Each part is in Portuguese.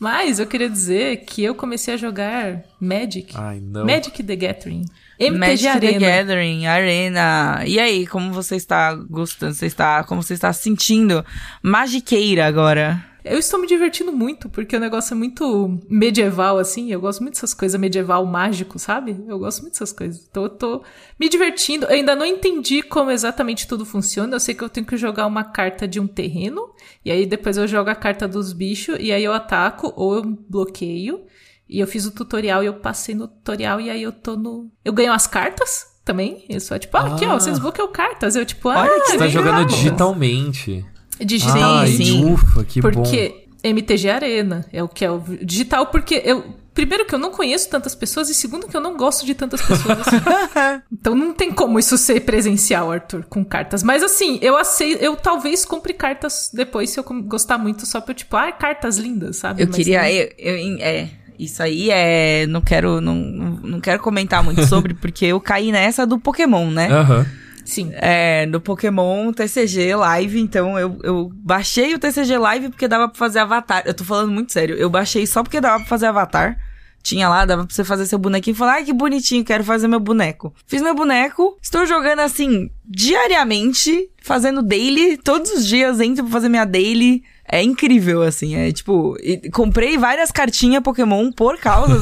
Mas eu queria dizer que eu comecei a jogar Magic. Ai, não. Magic the Gathering. MTG Arena. Magic the Gathering, Arena. E aí, como você está gostando? Como você está sentindo? Magiqueira agora. Eu estou me divertindo muito, porque o negócio é muito medieval, assim. Eu gosto muito dessas coisas medieval, mágico, sabe? Eu gosto muito dessas coisas. Então eu tô me divertindo. Eu ainda não entendi como exatamente tudo funciona. Eu sei que eu tenho que jogar uma carta de um terreno. E aí depois eu jogo a carta dos bichos. E aí eu ataco ou eu bloqueio. E eu fiz o tutorial e eu passei no tutorial. E aí eu tô no... Eu ganho as cartas também. Eu só tipo, aqui ó, vocês bloqueiam cartas. Eu tipo, olha, você tá jogando digitalmente. Digital, sim. Ufa, que bom. Porque MTG Arena é o que é o digital, porque eu... Primeiro que eu não conheço tantas pessoas e segundo que eu não gosto de tantas pessoas. Então não tem como isso ser presencial, Arthur, com cartas. Mas assim, eu talvez compre cartas depois se eu gostar muito, só pra eu tipo, cartas lindas, sabe? Isso aí é... Não quero comentar muito sobre, porque eu caí nessa do Pokémon, né? Aham. Uhum. Sim. É, no Pokémon TCG Live, então eu baixei o TCG Live porque dava pra fazer avatar. Eu tô falando muito sério, eu baixei só porque dava pra fazer avatar. Tinha lá, dava pra você fazer seu bonequinho e falar, ai que bonitinho, quero fazer meu boneco. Fiz meu boneco, estou jogando assim, diariamente, fazendo daily, todos os dias entro pra fazer minha daily. É incrível, assim, é tipo... Comprei várias cartinhas Pokémon por causa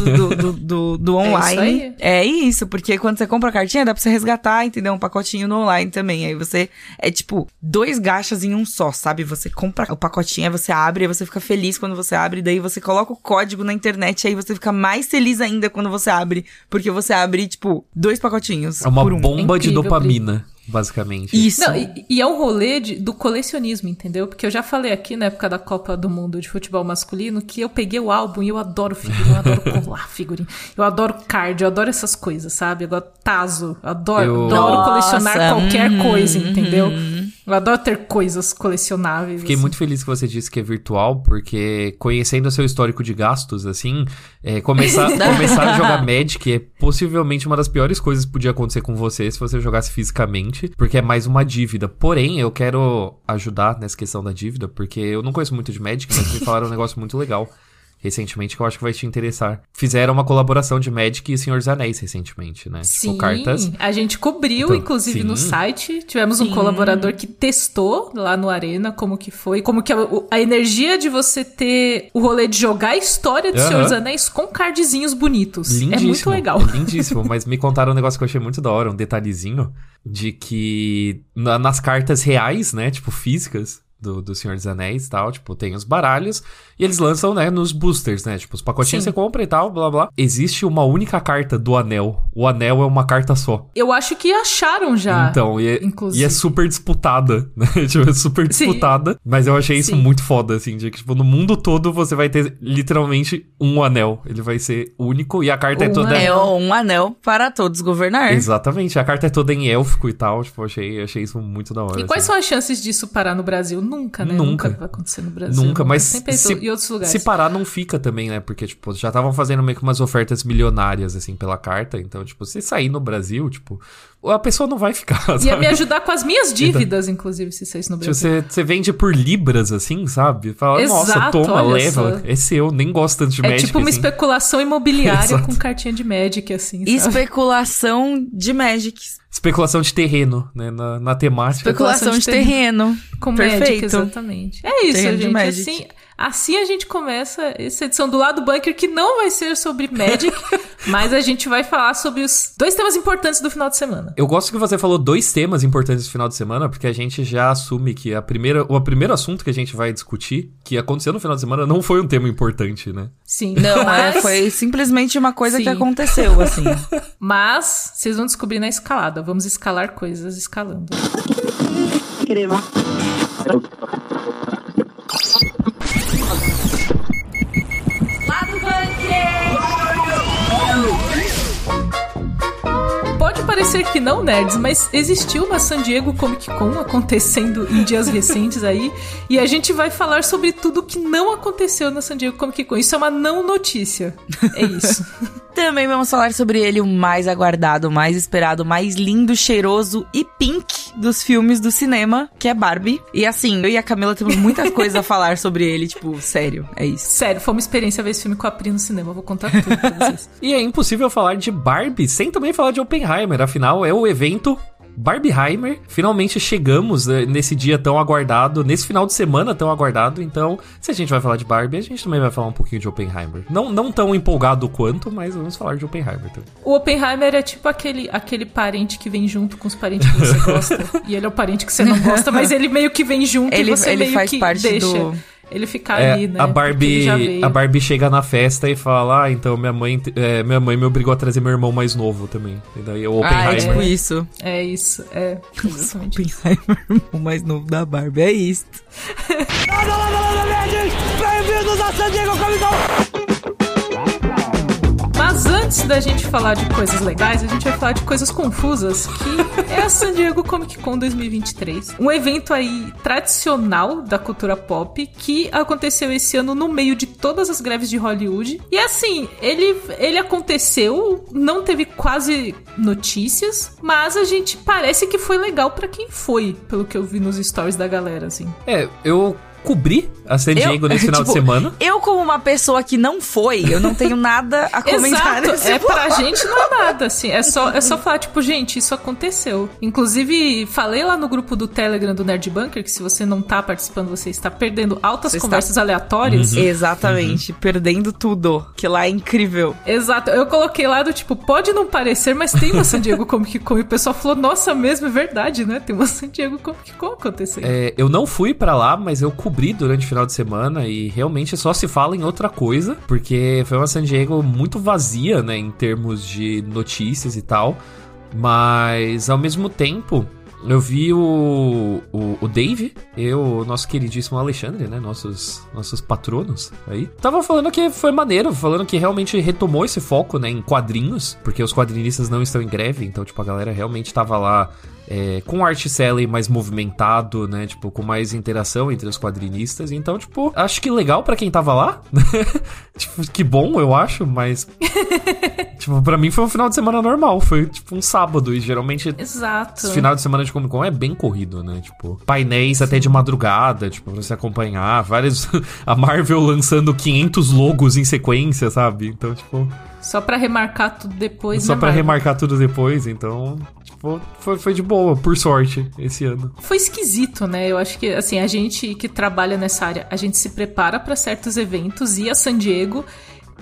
do online. É isso aí. É isso, porque quando você compra a cartinha, dá pra você resgatar, entendeu? Um pacotinho no online também. Aí você... É tipo, 2 gachas em um só, sabe? Você compra o pacotinho, aí você abre, aí você fica feliz quando você abre. Daí você coloca o código na internet, aí você fica mais feliz ainda quando você abre. Porque você abre, tipo, 2 pacotinhos por um. É uma bomba de dopamina. Basicamente. Isso. Não, e é um rolê do colecionismo, entendeu? Porque eu já falei aqui na época da Copa do Mundo de futebol masculino que eu peguei o álbum e eu adoro figurinha, eu adoro colar figurinha, eu adoro card, eu adoro essas coisas, sabe? Eu gosto tazo, adoro colecionar qualquer coisa, entendeu? Eu adoro ter coisas colecionáveis. Fiquei muito feliz que você disse que é virtual, porque conhecendo o seu histórico de gastos, assim, começar a jogar Magic é possivelmente uma das piores coisas que podia acontecer com você se você jogasse fisicamente, porque é mais uma dívida. Porém, eu quero ajudar nessa questão da dívida, porque eu não conheço muito de Magic, mas me falaram um negócio muito legal recentemente, que eu acho que vai te interessar. Fizeram uma colaboração de Magic e Senhor dos Anéis recentemente, né? Sim, tipo, cartas. A gente cobriu, então, inclusive, sim, no site. Tivemos um colaborador que testou lá no Arena como que foi. Como que a energia de você ter o rolê de jogar a história de Senhor dos Anéis com cardzinhos bonitos. Lindíssimo, é muito legal. É lindíssimo, mas me contaram um negócio que eu achei muito da hora, um detalhezinho, de que nas cartas reais, né? Tipo, físicas, do Senhor dos Anéis e tal, tipo, tem os baralhos e eles lançam, né, nos boosters, né, tipo, os pacotinhos que você compra e tal, blá, blá. Existe uma única carta do anel. O anel é uma carta só. Eu acho que acharam já. Então, e é super disputada, né, tipo, é super disputada, mas eu achei isso muito foda, assim, de que, tipo, no mundo todo você vai ter, literalmente, um anel. Ele vai ser único e a carta é toda... Um anel para todos governar. Exatamente, a carta é toda em élfico e tal, tipo, achei isso muito da hora. E quais são as chances disso parar no Brasil? Nunca, né? Nunca vai acontecer no Brasil. Nunca, mas em outros lugares. Se parar, não fica também, né? Porque, tipo, já estavam fazendo meio que umas ofertas milionárias, assim, pela carta. Então, tipo, se sair no Brasil, tipo... A pessoa não vai ficar, sabe? Ia me ajudar com as minhas dívidas, então, inclusive, se saísse no Brasil. Tipo, você vende por libras, assim, sabe? Fala, exato, nossa, toma, leva. É seu, nem gosto tanto de Magic. É tipo uma especulação imobiliária com cartinha de Magic, assim, sabe? Especulação de Magic. Especulação de terreno, né? Na temática. Especulação de terreno. Com perfeito. Magic, exatamente. É isso, terreno, gente. Assim a gente começa essa edição do Lá do Bunker, que não vai ser sobre Magic, mas a gente vai falar sobre os 2 temas importantes do final de semana. Eu gosto que você falou 2 temas importantes do final de semana, porque a gente já assume que o primeiro assunto que a gente vai discutir, que aconteceu no final de semana, não foi um tema importante, né? Sim. Não, mas... foi simplesmente uma coisa que aconteceu, assim. Mas vocês vão descobrir na escalada. Vamos escalar coisas escalando. Crema. Pode parecer que não, nerds, mas existiu uma San Diego Comic-Con acontecendo em dias recentes aí, e a gente vai falar sobre tudo que não aconteceu na San Diego Comic-Con. Isso é uma não notícia. É isso. Também vamos falar sobre ele, o mais aguardado, o mais esperado, o mais lindo, cheiroso e pink dos filmes do cinema, que é Barbie. E assim, eu e a Camila temos muita coisa a falar sobre ele, tipo, sério, é isso. Sério, foi uma experiência ver esse filme com a Pri no cinema, eu vou contar tudo pra vocês. E é impossível falar de Barbie sem também falar de Oppenheimer, afinal é o evento Barbieheimer. Finalmente chegamos nesse dia tão aguardado, nesse final de semana tão aguardado. Então, se a gente vai falar de Barbie, a gente também vai falar um pouquinho de Oppenheimer. Não tão empolgado quanto, mas vamos falar de Oppenheimer também. O Oppenheimer é tipo aquele parente que vem junto com os parentes que você gosta. E ele é o parente que você não gosta, mas ele meio que vem junto e você ele meio faz que parte deixa. Ele ficar ali, né? A Barbie chega na festa e fala, então minha mãe me obrigou a trazer meu irmão mais novo também. E daí é o Oppenheimer. Ah, é tipo isso. É isso, é. Exatamente. Oppenheimer, o irmão mais novo da Barbie, é isso. Olá, nerds! Bem-vindos a San Diego Comic-Con! Mas antes da gente falar de coisas legais, a gente vai falar de coisas confusas, que é a San Diego Comic-Con 2023. Um evento aí tradicional da cultura pop, que aconteceu esse ano no meio de todas as greves de Hollywood. E assim, ele aconteceu, não teve quase notícias, mas a gente parece que foi legal pra quem foi, pelo que eu vi nos stories da galera, assim. É, eu cobrir a San Diego nesse final de semana. Eu, como uma pessoa que não foi, eu não tenho nada a comentar. Exato, pra gente não é nada, assim. É só falar, tipo, gente, isso aconteceu. Inclusive, falei lá no grupo do Telegram do Nerd Bunker, que se você não tá participando, você está perdendo altas conversas aleatórias. Uhum. Exatamente, perdendo tudo, que lá é incrível. Exato, eu coloquei lá do tipo, pode não parecer, mas tem uma San Diego Comic-Con. E o pessoal falou, nossa, mesmo, é verdade, né? Tem uma San Diego Comic-Con acontecendo. É, eu não fui pra lá, mas eu cobri durante o final de semana e realmente só se fala em outra coisa, porque foi uma San Diego muito vazia, né, em termos de notícias e tal, mas ao mesmo tempo eu vi o Dave, o nosso queridíssimo Alexandre, né, nossos patronos aí, tava falando que foi maneiro, falando que realmente retomou esse foco, né, em quadrinhos, porque os quadrinistas não estão em greve, então, tipo, a galera realmente tava lá com art selling mais movimentado, né, tipo, com mais interação entre os quadrinistas, então, tipo, acho que legal pra quem tava lá, tipo, que bom, eu acho, mas tipo, pra mim foi um final de semana normal, foi, tipo, um sábado, e geralmente esse final de semana de Comic Con é bem corrido, né, tipo, painéis até de madrugada, tipo, pra você acompanhar várias, a Marvel lançando 500 logos em sequência, sabe, então, tipo, só pra remarcar tudo depois, só, né, pra Marvel? Remarcar tudo depois, então, tipo, foi de boa, por sorte, esse ano. Foi esquisito, né? Eu acho que, assim, a gente que trabalha nessa área, a gente se prepara pra certos eventos, e a San Diego,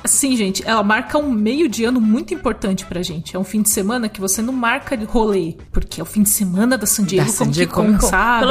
assim, gente, ela marca um meio de ano muito importante pra gente. É um fim de semana que você não marca rolê, porque é o fim de semana da San Diego, como que sabe?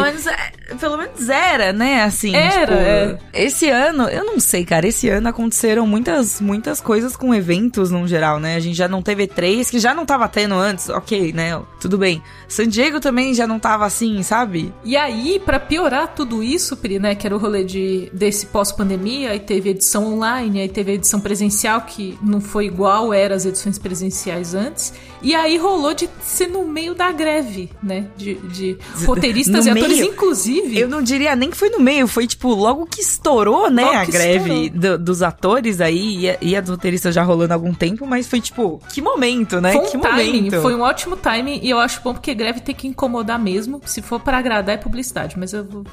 Pelo menos era, né? Assim, era, tipo, esse ano, eu não sei, cara, esse ano aconteceram muitas coisas com eventos no geral, né? A gente já não teve E3, que já não tava tendo antes, ok, né? Tudo bem. San Diego também já não tava assim, sabe? E aí, pra piorar tudo isso, Pri, né? Que era o rolê desse pós-pandemia, aí teve edição online, aí teve edição presencial, que não foi igual era as edições presenciais antes, e aí rolou de ser no meio da greve, né, de roteiristas no e meio, atores, inclusive. Eu não diria nem que foi no meio, foi tipo, logo que estourou, né, logo a greve dos atores aí, e a dos roteiristas já rolando há algum tempo, mas foi tipo, que momento, né, foi um momento. Foi um ótimo timing, e eu acho bom, porque greve tem que incomodar mesmo, se for pra agradar é publicidade, mas eu vou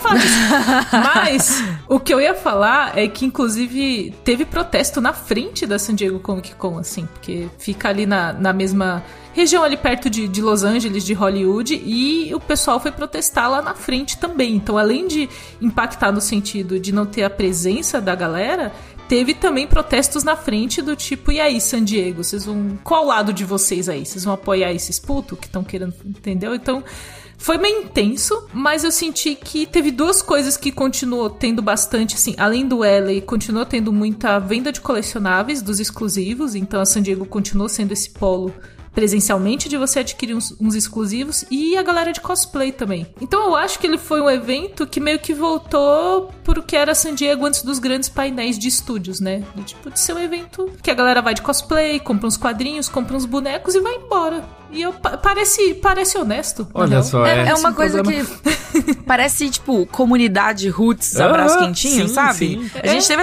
falar disso. Mas, o que eu ia falar é que, inclusive, teve protesto na frente da San Diego Comic Con, assim, porque fica ali na mesma região, ali perto de Los Angeles, de Hollywood, e o pessoal foi protestar lá na frente também. Então, além de impactar no sentido de não ter a presença da galera, teve também protestos na frente do tipo, e aí, San Diego, vocês vão, qual lado de vocês aí? Vocês vão apoiar esses putos que estão querendo, entendeu? Então, foi meio intenso, mas eu senti que teve duas coisas que continuou tendo bastante, assim, além do LA, continuou tendo muita venda de colecionáveis dos exclusivos, então a San Diego continuou sendo esse polo presencialmente de você adquirir uns exclusivos, e a galera de cosplay também. Então eu acho que ele foi um evento que meio que voltou pro que era San Diego antes dos grandes painéis de estúdios, né? Do tipo, de ser um evento que a galera vai de cosplay, compra uns quadrinhos, compra uns bonecos e vai embora. E eu, parece honesto. Olha, não? Só, é uma coisa problema. Que Parece, tipo, comunidade roots, abraço quentinho, sim, sabe? Sim. A gente teve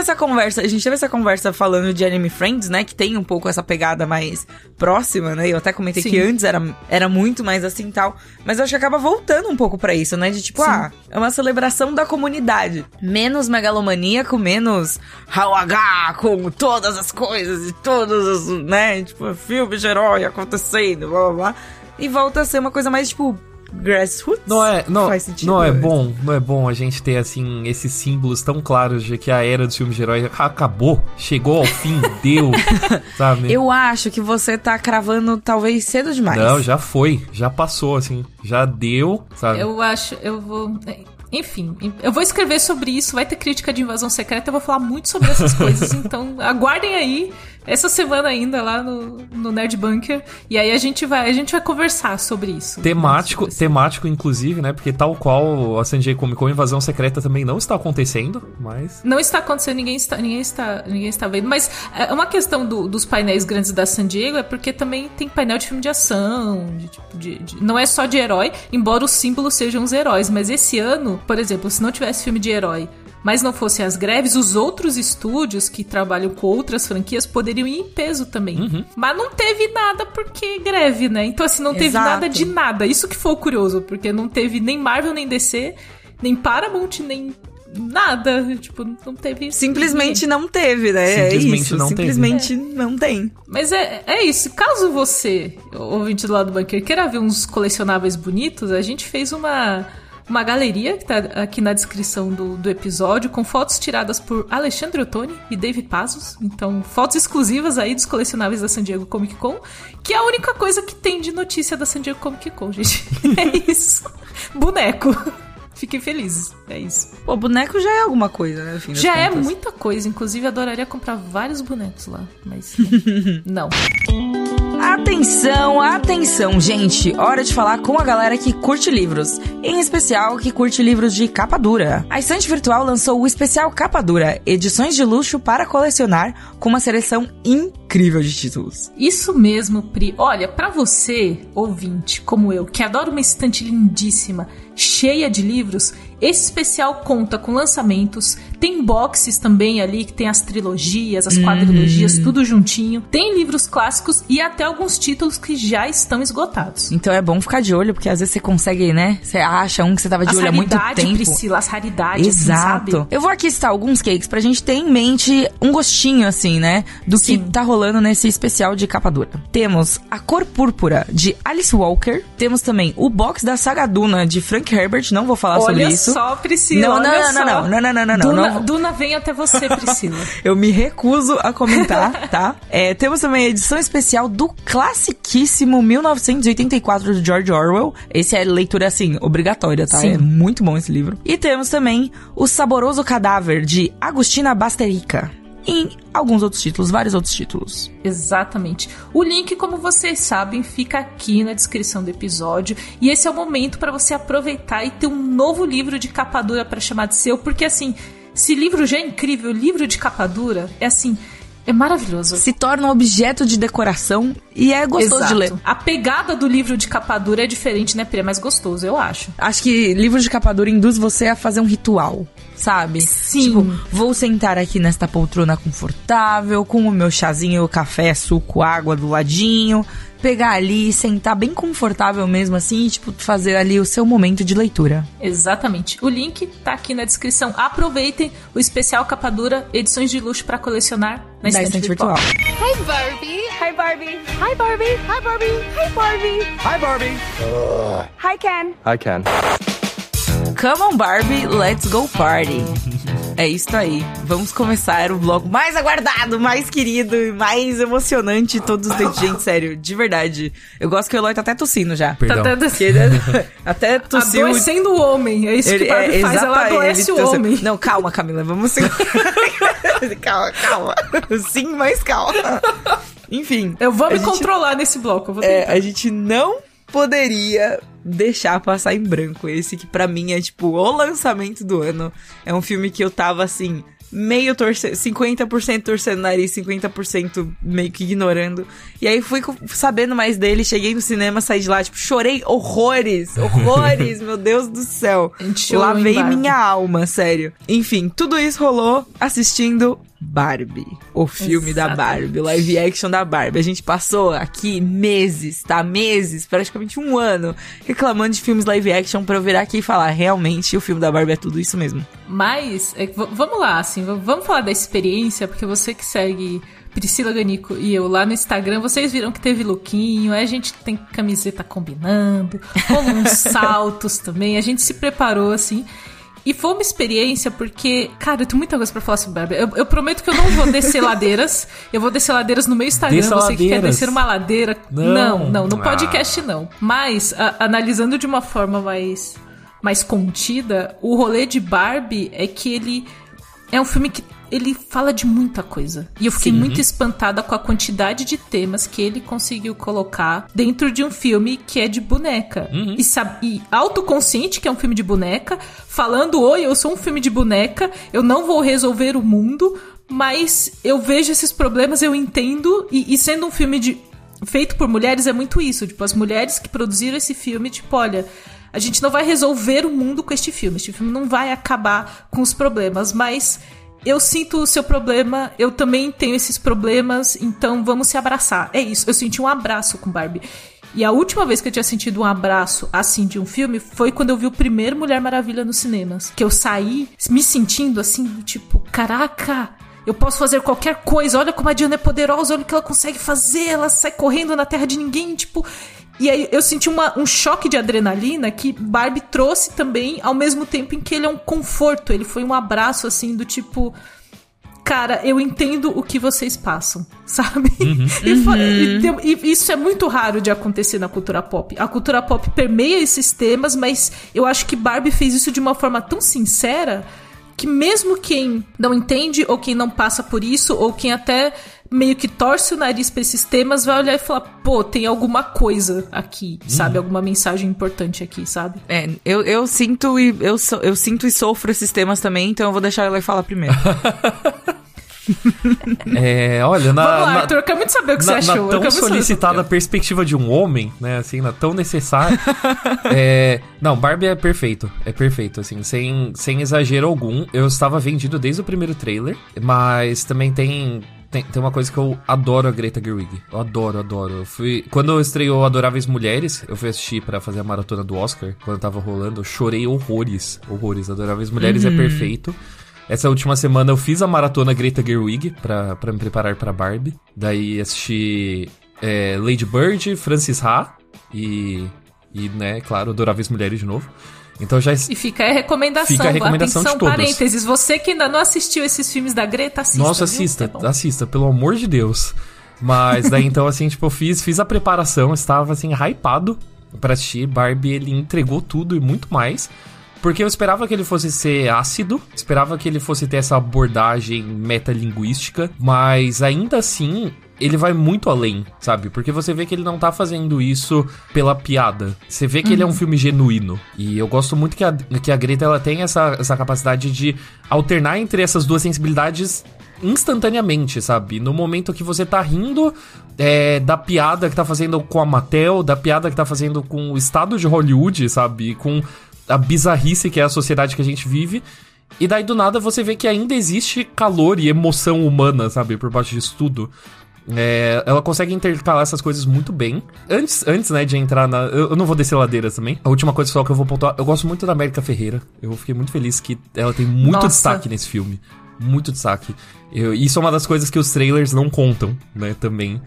essa conversa falando de Anime Friends, né? Que tem um pouco essa pegada mais próxima, né? Eu até comentei que antes era muito mais assim e tal. Mas eu acho que acaba voltando um pouco pra isso, né? De tipo, é uma celebração da comunidade. Menos megalomaníaco, menos Hauagá com todas as coisas e todos os, né? Tipo, filme de herói acontecendo, blá blá blá. E volta a ser uma coisa mais, tipo, grassroots. Não é bom a gente ter, assim, esses símbolos tão claros de que a era do filme de herói acabou, chegou ao fim, deu, sabe? Eu acho que você tá cravando talvez cedo demais. Não, já foi, já passou, assim, já deu, sabe? Enfim, eu vou escrever sobre isso, vai ter crítica de Invasão Secreta, eu vou falar muito sobre essas coisas, então aguardem aí, essa semana ainda lá no Nerd Bunker, e aí a gente vai conversar sobre isso. Temático, inclusive, né, porque tal qual a San Diego Comic-Con, Invasão Secreta também não está acontecendo, mas... Não está acontecendo, ninguém está vendo, mas uma questão dos painéis grandes da San Diego é porque também tem painel de filme de ação, não é só de herói, embora os símbolos sejam os heróis, mas esse ano, por exemplo, se não tivesse filme de herói, mas não fossem as greves, os outros estúdios que trabalham com outras franquias poderiam ir em peso também. Uhum. Mas não teve nada porque greve, né? Então, assim, não teve nada de nada. Isso que foi curioso, porque não teve nem Marvel, nem DC, nem Paramount, nem nada. Tipo, não teve... Simplesmente ninguém. Não teve, né? Simplesmente não tem. Mas é isso. Caso você, ouvinte do Lado do Bunker, queira ver uns colecionáveis bonitos, a gente fez uma galeria que tá aqui na descrição do episódio, com fotos tiradas por Alexandre Ottoni e David Pazos. Então, fotos exclusivas aí dos colecionáveis da San Diego Comic-Con, que é a única coisa que tem de notícia da San Diego Comic-Con, gente. É isso. Boneco. Fiquem felizes. É isso. Pô, boneco já é alguma coisa, né? Já é muita coisa. Inclusive, adoraria comprar vários bonecos lá. Mas, não. Atenção, gente! Hora de falar com a galera que curte livros, em especial que curte livros de capa dura. A Estante Virtual lançou o especial Capa Dura, edições de luxo para colecionar, com uma seleção incrível de títulos. Isso mesmo, Pri. Olha, pra você, ouvinte, como eu, que adora uma estante lindíssima, cheia de livros, esse especial conta com lançamentos, tem boxes também ali, que tem as trilogias, as quadrilogias, tudo juntinho, tem livros clássicos e até alguns títulos que já estão esgotados. Então é bom ficar de olho, porque às vezes você consegue, né, você acha um que você tava de olho há muito tempo. Priscila, as raridades, exato. Assim, sabe? Eu vou aqui citar alguns cakes pra gente ter em mente um gostinho, assim, né, do que tá rolando nesse especial de capa dura. Temos A Cor Púrpura, de Alice Walker, temos também o box da saga Duna, de Frank Herbert, não vou falar sobre isso. Olha só, Priscila, não. Duna vem até você, Priscila. Eu me recuso a comentar, tá? Temos também a edição especial do classiquíssimo 1984, de George Orwell. Esse é leitura, assim, obrigatória, tá? Sim. É muito bom esse livro. E temos também O Saboroso Cadáver, de Agustina Bazterrica. Em alguns outros títulos, vários outros títulos. Exatamente. O link, como vocês sabem, fica aqui na descrição do episódio. E esse é o momento para você aproveitar e ter um novo livro de capa dura para chamar de seu. Porque, assim, se livro já é incrível, livro de capa dura é, assim, é maravilhoso. Se torna um objeto de decoração e é gostoso de ler. A pegada do livro de capa dura é diferente, né, Pri? É mais gostoso, eu acho. Acho que livro de capa dura induz você a fazer um ritual, sabe? Sim. Tipo, vou sentar aqui nesta poltrona confortável, com o meu chazinho, café, suco, água do ladinho, pegar ali e sentar bem confortável mesmo assim, e, tipo, fazer ali o seu momento de leitura. Exatamente. O link tá aqui na descrição. Aproveitem o especial Capa Dura, edições de luxo pra colecionar na Estante Virtual. Hi Barbie! Hi Barbie! Hi Barbie! Hi Barbie! Hi Barbie! Hi Barbie! Hi Ken! Hi Ken! Come on Barbie, let's go party. É isso aí. Vamos começar o bloco mais aguardado, mais querido e mais emocionante de todos os tempos. Gente, sério, de verdade. Eu gosto que o Eloy tá até tossindo já. Perdão. Tá até tossiu. Adoecendo o homem. É isso que o Barbie faz. Ela adoece o homem. Não, calma, Camila. Vamos sim. Calma. Sim, mas calma. Enfim. Eu vou me controlar nesse bloco. Eu vou tentar. A gente não poderia deixar passar em branco esse que pra mim é tipo o lançamento do ano. É um filme que eu tava assim meio torcendo, 50% torcendo o nariz, 50% meio que ignorando. E aí fui sabendo mais dele, cheguei no cinema, saí de lá, tipo, chorei horrores, horrores, meu Deus do céu. Lavei minha alma, sério. Enfim, tudo isso rolou assistindo Barbie, o filme da Barbie, o live action da Barbie. A gente passou aqui meses, tá? Meses, praticamente um ano, reclamando de filmes live action pra eu virar aqui e falar, realmente, o filme da Barbie é tudo isso mesmo. Mas, vamos lá, assim, vamos falar da experiência, porque você que segue Priscila Ganico e eu lá no Instagram, vocês viram que teve lookinho, a gente tem camiseta combinando, rolou uns saltos também, a gente se preparou, assim. E foi uma experiência porque, cara, eu tenho muita coisa pra falar sobre Barbie. Eu prometo que eu não vou descer ladeiras. Eu vou descer ladeiras no meu Instagram. Desça você ladeiras. Que quer descer uma ladeira. Não, no podcast não. Mas, analisando de uma forma mais contida, o rolê de Barbie é que ele é um filme que ele fala de muita coisa. E eu fiquei muito espantada com a quantidade de temas que ele conseguiu colocar dentro de um filme que é de boneca. Uhum. E autoconsciente que é um filme de boneca, falando, oi, eu sou um filme de boneca, eu não vou resolver o mundo, mas eu vejo esses problemas, eu entendo, e sendo um filme feito por mulheres é muito isso. Tipo, as mulheres que produziram esse filme, tipo, olha, a gente não vai resolver o mundo com este filme. Este filme não vai acabar com os problemas, mas eu sinto o seu problema, eu também tenho esses problemas, então vamos se abraçar. É isso, eu senti um abraço com Barbie. E a última vez que eu tinha sentido um abraço assim de um filme foi quando eu vi o primeiro Mulher Maravilha nos cinemas. Que eu saí me sentindo assim, tipo, caraca, eu posso fazer qualquer coisa, olha como a Diana é poderosa, olha o que ela consegue fazer, ela sai correndo na terra de ninguém, tipo. E aí eu senti um choque de adrenalina que Barbie trouxe também, ao mesmo tempo em que ele é um conforto. Ele foi um abraço, assim, do tipo, cara, eu entendo o que vocês passam, sabe? Uhum. E isso é muito raro de acontecer na cultura pop. A cultura pop permeia esses temas, mas eu acho que Barbie fez isso de uma forma tão sincera que mesmo quem não entende, ou quem não passa por isso, ou quem até meio que torce o nariz pra esses temas, vai olhar e falar, pô, tem alguma coisa aqui, sabe? Alguma mensagem importante aqui, sabe? É, eu sinto e eu sinto e sofro esses temas também, então eu vou deixar ela falar primeiro. Olha, vamos lá, Arthur, eu quero muito saber o que você achou. Na tão solicitada perspectiva de um homem, né, assim, na tão necessária. Não, Barbie é perfeito. É perfeito, assim, sem exagero algum. Eu estava vendido desde o primeiro trailer, mas também tem uma coisa que eu adoro a Greta Gerwig. Eu adoro. Quando eu estreou Adoráveis Mulheres, eu fui assistir pra fazer a maratona do Oscar, quando tava rolando, eu chorei horrores. Adoráveis Mulheres é perfeito. Essa última semana eu fiz a maratona Greta Gerwig pra me preparar pra Barbie. Daí assisti Lady Bird, Frances Ha e, né, claro, Adoráveis Mulheres de novo. Então já e fica a recomendação de todos. Parênteses, você que ainda não assistiu esses filmes da Greta, assista. Nossa, assista, pelo amor de Deus. Mas daí então, assim, tipo, eu fiz a preparação, estava assim, hypado pra assistir. Barbie, ele entregou tudo e muito mais. Porque eu esperava que ele fosse ser ácido, esperava que ele fosse ter essa abordagem metalinguística, mas ainda assim ele vai muito além, sabe? Porque você vê que ele não tá fazendo isso pela piada. Você vê que ele é um filme genuíno. E eu gosto muito que a Greta, ela tem essa capacidade de alternar entre essas duas sensibilidades instantaneamente, sabe? No momento que você tá rindo da piada que tá fazendo com a Mattel, da piada que tá fazendo com o estado de Hollywood, sabe? Com a bizarrice que é a sociedade que a gente vive. E daí, do nada, você vê que ainda existe calor e emoção humana, sabe? Por baixo disso tudo. Ela consegue intercalar essas coisas muito bem. Antes, né, de entrar na... Eu não vou descer ladeiras também. A última coisa só que eu vou pontuar. Eu gosto muito da América Ferreira. Eu fiquei muito feliz que ela tem muito destaque nesse filme. Muito destaque. Isso é uma das coisas que os trailers não contam, né, também.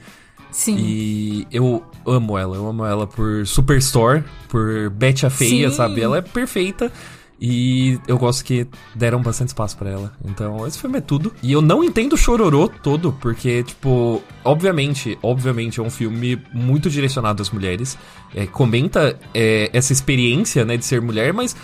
Sim. E eu amo ela por Superstore, por Bete a Feia, sabe? Ela é perfeita. E eu gosto que deram bastante espaço pra ela. Então, esse filme é tudo. E eu não entendo o chororô todo, porque, tipo, obviamente é um filme muito direcionado às mulheres. Comenta essa experiência, né, de ser mulher, mas,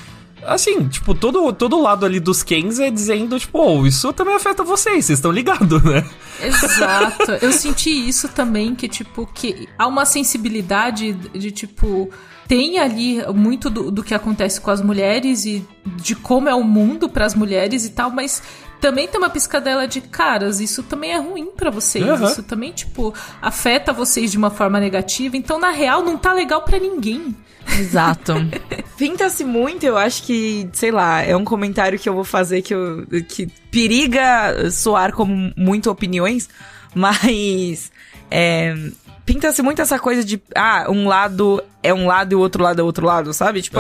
assim, tipo, todo lado ali dos Kens é dizendo, tipo, isso também afeta vocês estão ligados, né? Exato. Eu senti isso também, que, tipo, que há uma sensibilidade de, tipo, tem ali muito do que acontece com as mulheres e de como é o mundo para as mulheres e tal, mas também tem uma piscadela de caras, isso também é ruim pra vocês, isso também, tipo, afeta vocês de uma forma negativa, então na real não tá legal pra ninguém. Exato. Pinta-se muito, eu acho que, sei lá, é um comentário que eu vou fazer que periga soar como muito opiniões, mas pinta-se muito essa coisa de, um lado é um lado e o outro lado é outro lado, sabe? Tipo,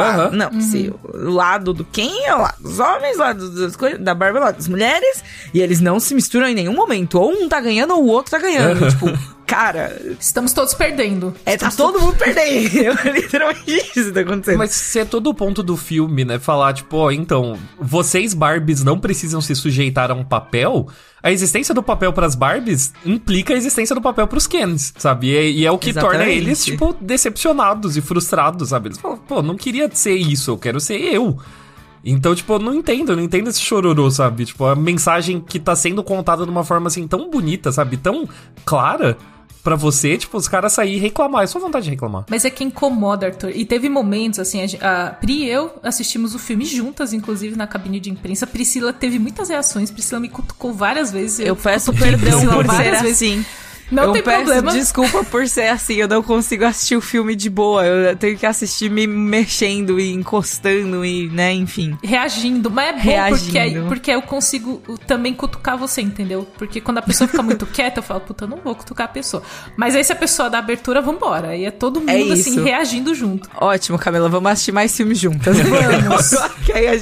se o lado do quem é o lado dos homens, o lado das coisas, da Barbie é o lado das mulheres, e eles não se misturam em nenhum momento, ou um tá ganhando ou o outro tá ganhando, tipo... Cara... Estamos todos perdendo. Todo mundo perdendo. Literalmente isso tá acontecendo. Mas se é todo o ponto do filme, né? Falar, tipo, então, vocês Barbies não precisam se sujeitar a um papel... A existência do papel pras Barbies implica a existência do papel pros Kens, sabe? E é o que torna eles, tipo, decepcionados e frustrados, sabe? Eles falam, pô, não queria ser isso, eu quero ser eu. Então, tipo, eu não entendo esse chororô, sabe? Tipo, a mensagem que tá sendo contada de uma forma, assim, tão bonita, sabe? Tão clara... Pra você, tipo, os caras saírem e reclamar. É só vontade de reclamar. Mas é que incomoda, Arthur. E teve momentos, assim, a Pri e eu assistimos o filme juntas, inclusive, na cabine de imprensa. Priscila teve muitas reações. Priscila me cutucou várias vezes. Eu peço perdão por ser assim. Não tem problema. Desculpa por ser assim. Eu não consigo assistir o filme de boa. Eu tenho que assistir me mexendo e encostando e, né, enfim. Reagindo. Mas é bom porque eu consigo também cutucar você, entendeu? Porque quando a pessoa fica muito quieta, eu falo, puta, eu não vou cutucar a pessoa. Mas aí se a pessoa dá abertura, vambora. E é todo mundo, assim, reagindo junto. Ótimo, Camila. Vamos assistir mais filmes juntas. Vamos.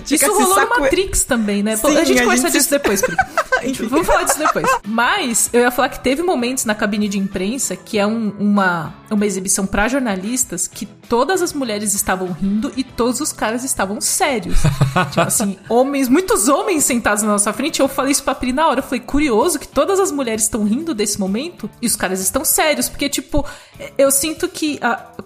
Isso rolou no Matrix também, né? Sim, a gente conversa disso depois, Pri. Vamos falar disso depois. Mas eu ia falar que teve momentos na cabine de imprensa, que é uma exibição pra jornalistas, que todas as mulheres estavam rindo e todos os caras estavam sérios. Tipo assim, muitos homens sentados na nossa frente. Eu falei isso pra Pri na hora. Eu falei, curioso que todas as mulheres estão rindo desse momento e os caras estão sérios. Porque, tipo, eu sinto que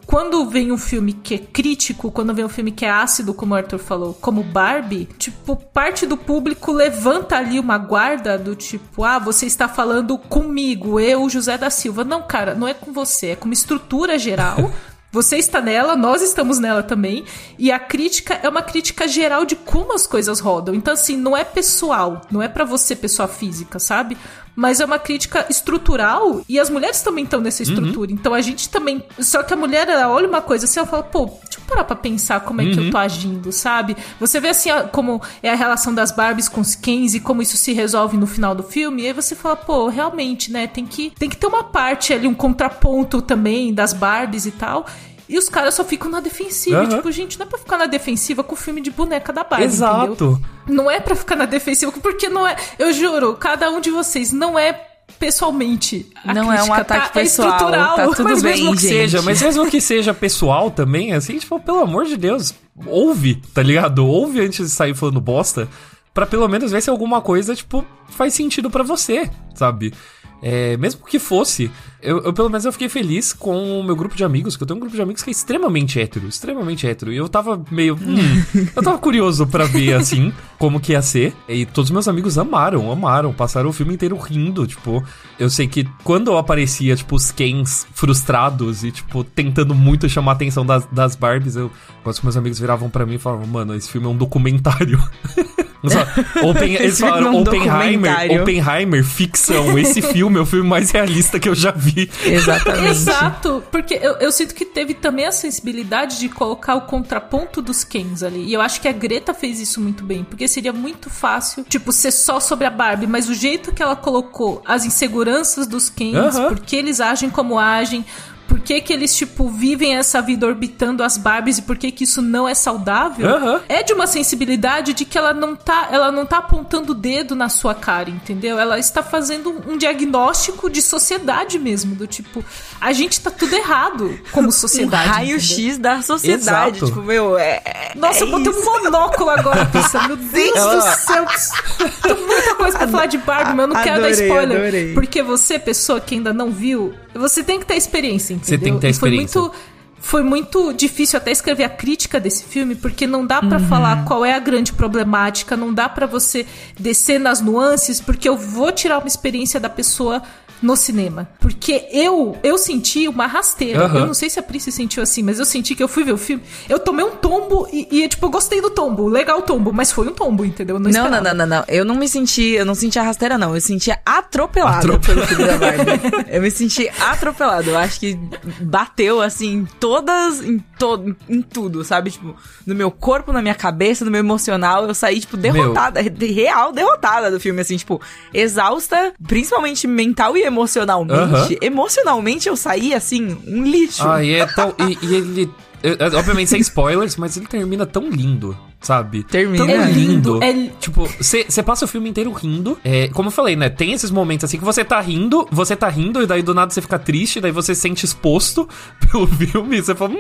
quando vem um filme que é crítico, quando vem um filme que é ácido, como o Arthur falou, como Barbie, tipo, parte do público levanta ali uma guarda do tipo, você está falando comigo, eu, José da Silva. Não, cara, não é com você, é com uma estrutura geral. Você está nela, nós estamos nela também, e a crítica é uma crítica geral de como as coisas rodam. Então, assim, não é pessoal, não é pra você, pessoa física, sabe? Mas é uma crítica estrutural, e as mulheres também estão nessa estrutura. Então, a gente também... Só que a mulher, ela olha uma coisa assim, ela fala, pô, deixa eu parar pra pensar como é que eu tô agindo, sabe? Você vê, assim, como é a relação das Barbies com os Kens e como isso se resolve no final do filme, e aí você fala, pô, realmente, né, tem que ter uma parte ali, um contraponto também das Barbies e tal... E os caras só ficam na defensiva. Tipo, gente, não é pra ficar na defensiva com o filme de boneca da Barbie, exato, entendeu? Não é pra ficar na defensiva, porque não é... Eu juro, cada um de vocês não é pessoalmente. Não é um ataque pessoal. É estrutural. Tá tudo mas bem, mesmo que gente. Seja, mas mesmo que seja pessoal também, assim, tipo, pelo amor de Deus, ouve, tá ligado? Ouve antes de sair falando bosta, pra pelo menos ver se alguma coisa, tipo, faz sentido pra você, sabe? É, mesmo que fosse... Eu pelo menos eu fiquei feliz com o meu grupo de amigos, que eu tenho um grupo de amigos que é extremamente hétero, e eu tava meio... eu tava curioso pra ver, assim, como que ia ser, e todos os meus amigos amaram, passaram o filme inteiro rindo, tipo, eu sei que quando eu aparecia, tipo, os Kens frustrados e, tipo, tentando muito chamar a atenção das Barbies, quase que meus amigos viravam pra mim e falavam, mano, esse filme é um documentário. Eles falaram, Oppenheimer, ficção, esse filme é o filme mais realista que eu já vi. Exatamente. Exato, porque eu sinto que teve também a sensibilidade de colocar o contraponto dos Kens ali, e eu acho que a Greta fez isso muito bem, porque seria muito fácil, tipo, ser só sobre a Barbie, mas o jeito que ela colocou as inseguranças dos Kens, porque eles agem como agem, por que eles, tipo, vivem essa vida orbitando as Barbies e por que isso não é saudável, é de uma sensibilidade de que ela não tá apontando o dedo na sua cara, entendeu? Ela está fazendo um diagnóstico de sociedade mesmo, do tipo, a gente tá tudo errado como sociedade. Um raio-x da sociedade. Exato. Tipo, meu, nossa, eu botei um monóculo agora, pensando, meu Deus do céu, tem muita coisa pra falar de Barbie, mas eu não quero dar spoiler, adorei. Porque você, pessoa que ainda não viu, você tem que ter experiência, entendeu? Você tem que ter experiência. Foi muito... foi muito difícil até escrever a crítica desse filme, porque não dá pra falar qual é a grande problemática, não dá pra você descer nas nuances, porque eu vou tirar uma experiência da pessoa no cinema. Porque eu senti uma rasteira. Eu não sei se a Pri se sentiu assim, mas eu senti que eu fui ver o filme, eu tomei um tombo e tipo, eu gostei do tombo, legal o tombo, mas foi um tombo, entendeu? Não, eu não senti a rasteira, não. Eu senti atropelado pelo filme da Barbie. Eu me senti atropelado. Eu acho que bateu, assim, em tudo, sabe? Tipo, no meu corpo, na minha cabeça, no meu emocional, eu saí, tipo, derrotada, real derrotada do filme, assim, tipo, exausta, principalmente mental e emocionalmente. Emocionalmente eu saí, assim, um lixo. Ah, e é tão... e ele... Obviamente, sem spoilers, mas ele termina tão lindo, sabe? Termina tão lindo. Tipo, você passa o filme inteiro rindo. É, como eu falei, né? Tem esses momentos assim que você tá rindo, e daí do nada você fica triste, daí você se sente exposto pelo filme, e você fala,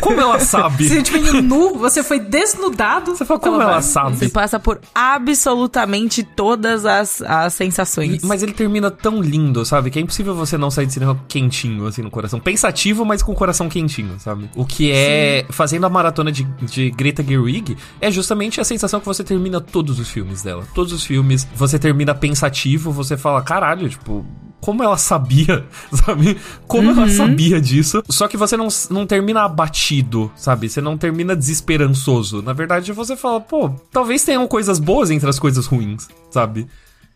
como ela sabe? Você tipo, nu, você foi desnudado. Você fala, como ela sabe? Você passa por absolutamente todas as sensações. Mas ele termina tão lindo, sabe? Que é impossível você não sair de cinema quentinho, assim, no coração. Pensativo, mas com o coração quentinho, sabe? O que é, fazendo a maratona de Greta Gerwig, é justamente a sensação que você termina todos os filmes dela. Todos os filmes, você termina pensativo, você fala, caralho, tipo, como ela sabia, sabe? Como ela sabia disso? Só que você não termina abatido, sabe? Você não termina desesperançoso. Na verdade, você fala, pô, talvez tenham coisas boas entre as coisas ruins, sabe?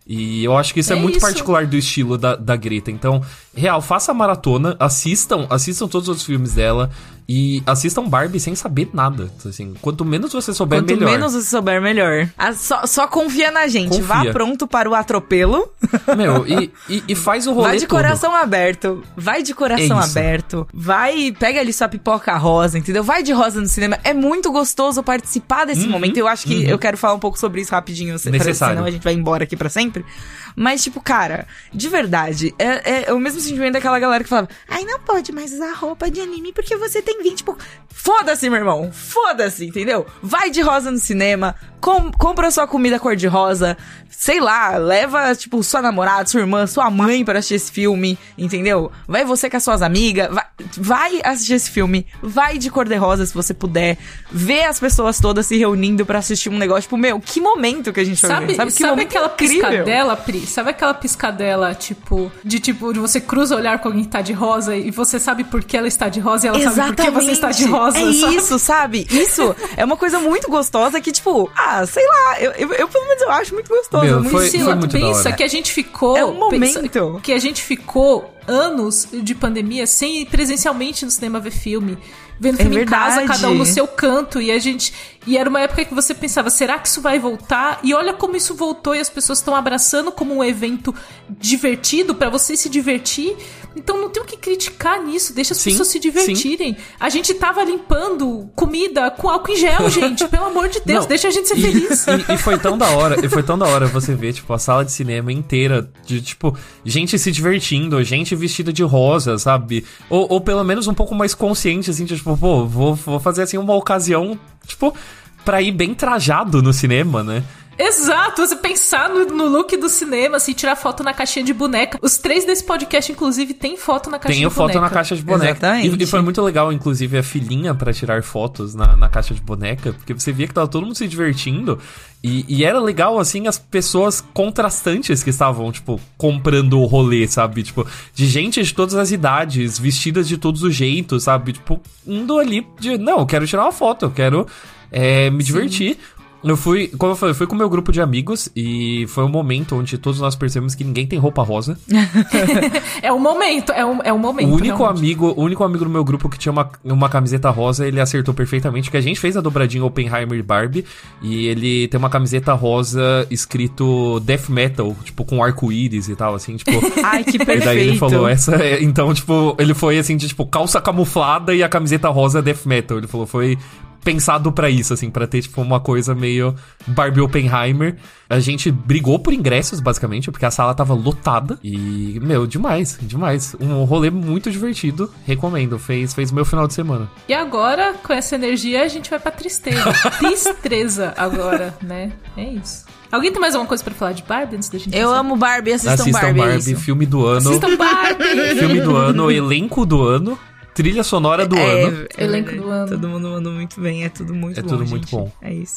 E eu acho que isso é muito particular do estilo da Greta. Então, real, faça a maratona, assistam todos os outros filmes dela e assistam Barbie sem saber nada. Assim, quanto menos você souber, melhor. Quanto menos você souber, melhor. Só confia na gente. Confia. Vá pronto para o atropelo. Meu, e faz o rolê. Vai de coração aberto. Vai de coração aberto. Vai, pega ali sua pipoca rosa, entendeu? Vai de rosa no cinema. É muito gostoso participar desse momento. Eu acho que eu quero falar um pouco sobre isso rapidinho. Senão a gente vai embora aqui pra sempre. Mas, tipo, cara, de verdade, é o mesmo sentimento daquela galera que falava, ai, não pode mais usar roupa de anime porque você tem 20, pouco. Foda-se, meu irmão. Foda-se, entendeu? Vai de rosa no cinema, compra sua comida cor-de-rosa, sei lá, leva, tipo, sua namorada, sua irmã, sua mãe pra assistir esse filme, entendeu? Vai você com as suas amigas, vai assistir esse filme, vai de cor-de-rosa se você puder, vê as pessoas todas se reunindo pra assistir um negócio, tipo, meu, que momento que a gente vai ver, sabe? Que momento aquela incrível. Piscadela, Pri? Sabe aquela piscadela, tipo, de você cruza o olhar com alguém que tá de rosa e você sabe por que ela está de rosa e ela sabe por que você está de rosa, sabe? Isso, sabe? Isso é uma coisa muito gostosa que, tipo, sei lá, eu pelo menos eu acho muito gostoso. Meu, foi muito da hora. Que a gente ficou... É um momento. Que a gente ficou anos de pandemia sem ir presencialmente no cinema ver filme. Vendo filme em casa, cada um no seu canto. E era uma época que você pensava, será que isso vai voltar? E olha como isso voltou e as pessoas estão abraçando como um evento divertido pra você se divertir. Então não tem o que criticar nisso, deixa as pessoas se divertirem. A gente tava limpando comida com álcool em gel, gente, pelo amor de Deus, deixa a gente ser feliz. E foi tão da hora, você ver, tipo, a sala de cinema inteira de, tipo, gente se divertindo, gente vestida de rosa, sabe? Ou pelo menos um pouco mais consciente, assim, de, tipo, pô, vou fazer, assim, uma ocasião, tipo, pra ir bem trajado no cinema, né? Exato, você pensar no look do cinema, assim, tirar foto na caixinha de boneca. Os três desse podcast, inclusive, tem foto na caixa de boneca. Tem foto na caixa de boneca. Exatamente. E foi muito legal, inclusive, a filhinha pra tirar fotos na caixa de boneca, porque você via que tava todo mundo se divertindo. E era legal, assim, as pessoas contrastantes que estavam, tipo, comprando o rolê, sabe? Tipo, de gente de todas as idades, vestidas de todos os jeitos, sabe? Tipo, indo ali de, não, eu quero tirar uma foto, eu quero me divertir. Como eu falei, eu fui com o meu grupo de amigos e foi um momento onde todos nós percebemos que ninguém tem roupa rosa. É um momento. O único amigo do meu grupo que tinha uma camiseta rosa, ele acertou perfeitamente, porque a gente fez a dobradinha Oppenheimer e Barbie e ele tem uma camiseta rosa escrito Death Metal, tipo, com arco-íris e tal, assim, tipo... Ai, que perfeito! E daí ele falou, então, tipo, ele foi, assim, de, tipo, calça camuflada e a camiseta rosa Death Metal. Ele falou, foi... pensado pra isso, assim, pra ter, tipo, uma coisa meio Barbie Oppenheimer. A gente brigou por ingressos, basicamente, porque a sala tava lotada. E, meu, demais, demais. Um rolê muito divertido. Recomendo. Fez meu final de semana. E agora, com essa energia, a gente vai pra tristeza. Tristeza agora, né? É isso. Alguém tem mais alguma coisa pra falar de Barbie antes da gente Eu amo Barbie, assistam Barbie. Filme do ano. Assistam Barbie! Filme do ano, elenco do ano. Trilha sonora do ano. Elenco do ano. Todo mundo mandou muito bem, é tudo muito bom. É tudo muito bom. É isso.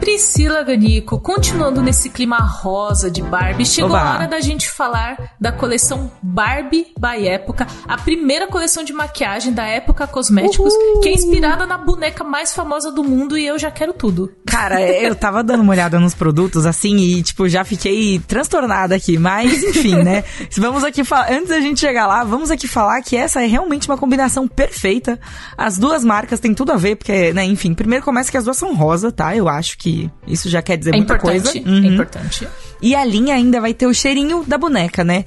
Priscila Ganico, continuando nesse clima rosa de Barbie, chegou a hora da gente falar da coleção Barbie by Época, a primeira coleção de maquiagem da Época Cosméticos, que é inspirada na boneca mais famosa do mundo, e eu já quero tudo. Cara, eu tava dando uma olhada nos produtos, assim, e tipo, já fiquei transtornada aqui, mas enfim, né? Vamos aqui falar, antes da gente chegar lá, vamos aqui falar que essa é realmente uma combinação perfeita. As duas marcas têm tudo a ver, porque, né, enfim, primeiro começa que as duas são rosa, tá? Eu acho que isso já quer dizer muita coisa. É importante. E a linha ainda vai ter o cheirinho da boneca, né?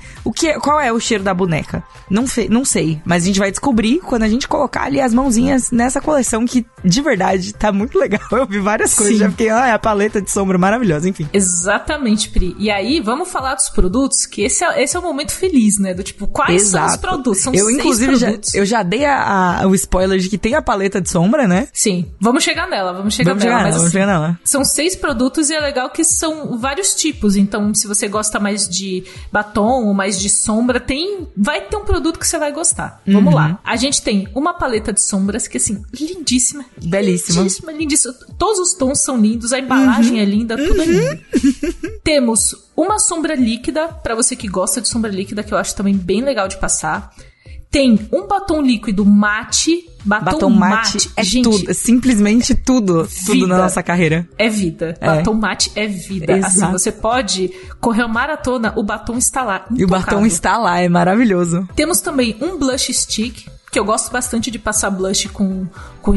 Qual é o cheiro da boneca? Não sei, mas a gente vai descobrir quando a gente colocar ali as mãozinhas nessa coleção, que de verdade tá muito legal. Eu vi várias coisas, já fiquei, a paleta de sombra maravilhosa, enfim. Exatamente, Pri. E aí, vamos falar dos produtos, que esse é o momento feliz, né? Do tipo, quais são os produtos? São 6 produtos. Eu já dei o spoiler de que tem a paleta de sombra, né? Sim. Vamos chegar nela. São 6 produtos e é legal que são vários tipos. Então, se você gosta mais de batom ou mais de sombra, vai ter um produto que você vai gostar. Vamos lá. A gente tem uma paleta de sombras que, assim, lindíssima. Belíssima. Lindíssima, lindíssima. Todos os tons são lindos, a embalagem é linda, tudo é lindo. Temos uma sombra líquida, pra você que gosta de sombra líquida, que eu acho também bem legal de passar. Tem um batom líquido mate. Batom mate é, gente, tudo, simplesmente tudo, vida, tudo na nossa carreira. É vida. Batom mate é vida. Exato. Assim, você pode correr uma maratona, o batom está lá. Intocado. E o batom está lá, é maravilhoso. Temos também um blush stick, que eu gosto bastante de passar blush com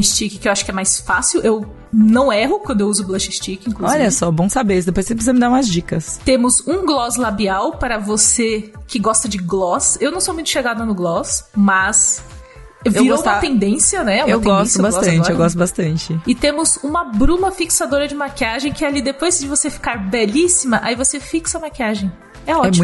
stick, que eu acho que é mais fácil. Eu não erro quando eu uso blush stick, inclusive. Olha só, bom saber. Depois você precisa me dar umas dicas. Temos um gloss labial para você que gosta de gloss. Eu não sou muito chegada no gloss, mas... Virou uma tendência, né? Eu gosto bastante. E temos uma bruma fixadora de maquiagem, que ali depois de você ficar belíssima, aí você fixa a maquiagem. É ótimo.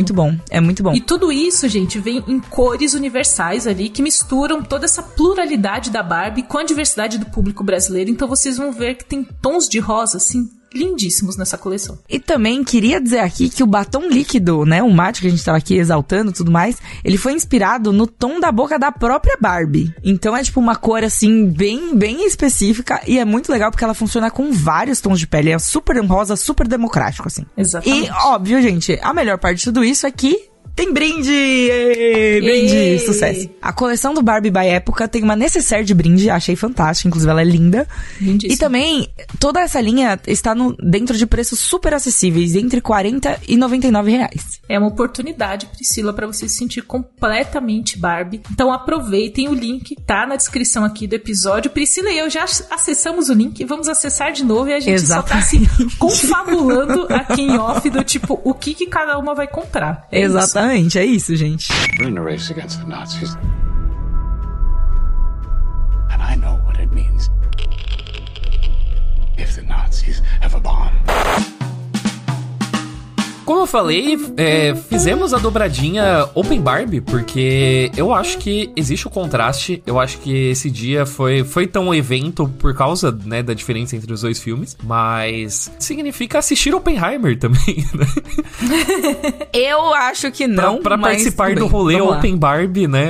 É muito bom. E tudo isso, gente, vem em cores universais ali, que misturam toda essa pluralidade da Barbie com a diversidade do público brasileiro. Então vocês vão ver que tem tons de rosa, assim, lindíssimos nessa coleção. E também queria dizer aqui que o batom líquido, né, o mate que a gente tava aqui exaltando e tudo mais, ele foi inspirado no tom da boca da própria Barbie. Então é tipo uma cor assim, bem, bem específica, e é muito legal porque ela funciona com vários tons de pele, é super rosa, super democrático, assim. Exatamente. E óbvio, gente, a melhor parte de tudo isso é que tem brinde! Brinde! Sucesso! A coleção do Barbie by Época tem uma necessaire de brinde, achei fantástica, inclusive ela é linda. Lindíssima. E também, toda essa linha está dentro de preços super acessíveis, entre R$40 e R$99. É uma oportunidade, Priscila, para você se sentir completamente Barbie. Então aproveitem, o link tá na descrição aqui do episódio. Priscila e eu já acessamos o link, vamos acessar de novo, e a gente Exatamente. Só tá se confabulando aqui em off do tipo, o que cada uma vai comprar. É exatamente. É isso, gente. Como eu falei, fizemos a dobradinha Open Barbie, porque eu acho que existe o contraste. Eu acho que esse dia foi tão evento por causa, né, da diferença entre os dois filmes, mas significa assistir Oppenheimer também, né? Eu acho que não. Pra participar do rolê Open Barbie, né?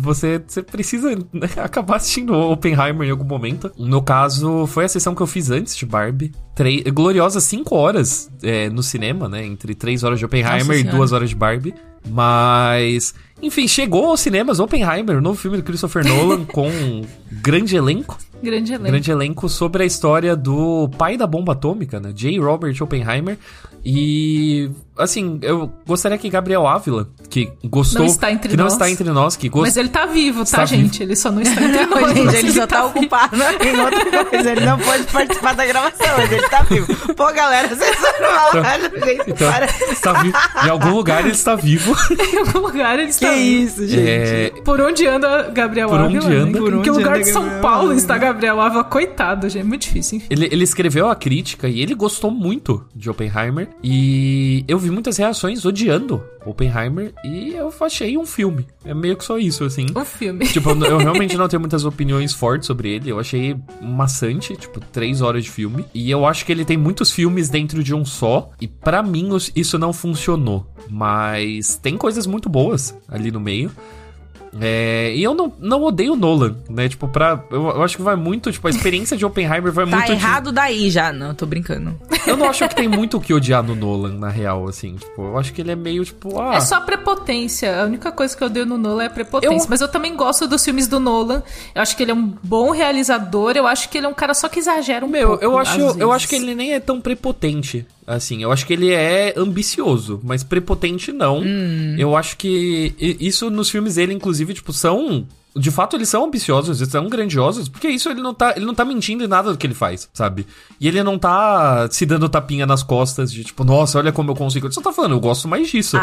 Você precisa acabar assistindo Oppenheimer em algum momento. No caso, foi a sessão que eu fiz antes de Barbie. Gloriosa 5 horas no cinema, né? Entre 3 horas de Oppenheimer e 2 horas de Barbie. Mas... Enfim, chegou aos cinemas Oppenheimer, o novo filme do Christopher Nolan, com um grande elenco. Grande elenco sobre a história do pai da bomba atômica, né? J. Robert Oppenheimer. E... Assim, eu gostaria que Gabriel Ávila, que gostou... Não está entre nós. Que mas ele tá vivo, tá, gente? Vivo. Ele só não está entre nós. Gente, ele só tá ocupado em outra coisa. Ele não pode participar da gravação, mas ele tá vivo. Pô, galera, vocês são malucos, gente. Então, está vivo. Em algum lugar ele está vivo. Em algum lugar ele está vivo. Que isso, gente. Por onde anda Gabriel Ávila? Por onde anda? Em que lugar de São Paulo está Gabriel Ávila? Coitado, gente. É muito difícil, enfim. Ele escreveu a crítica e ele gostou muito de Oppenheimer. E eu vi muitas reações odiando Oppenheimer, e eu achei um filme. É meio que só isso, assim. Um filme. Tipo, eu realmente não tenho muitas opiniões fortes sobre ele. Eu achei maçante, tipo, 3 horas de filme. E eu acho que ele tem muitos filmes dentro de um só. E pra mim, isso não funcionou. Mas tem coisas muito boas ali no meio. E eu não odeio o Nolan, né? Tipo, eu acho que vai muito... Tipo, a experiência de Oppenheimer vai muito... Tá errado daí já. Não, tô brincando. Eu não acho que tem muito o que odiar no Nolan, na real, assim. Tipo, eu acho que ele é meio, tipo... É só prepotência. A única coisa que eu odeio no Nolan é a prepotência. Mas eu também gosto dos filmes do Nolan. Eu acho que ele é um bom realizador. Eu acho que ele é um cara só que exagera um pouco. Eu acho que ele nem é tão prepotente. Assim, eu acho que ele é ambicioso, mas prepotente não. Eu acho que isso nos filmes dele, inclusive, tipo, são... De fato, eles são ambiciosos, eles são grandiosos, porque isso ele não tá mentindo em nada do que ele faz, sabe? E ele não tá se dando tapinha nas costas de tipo, nossa, olha como eu consigo. Ele só tá falando, eu gosto mais disso.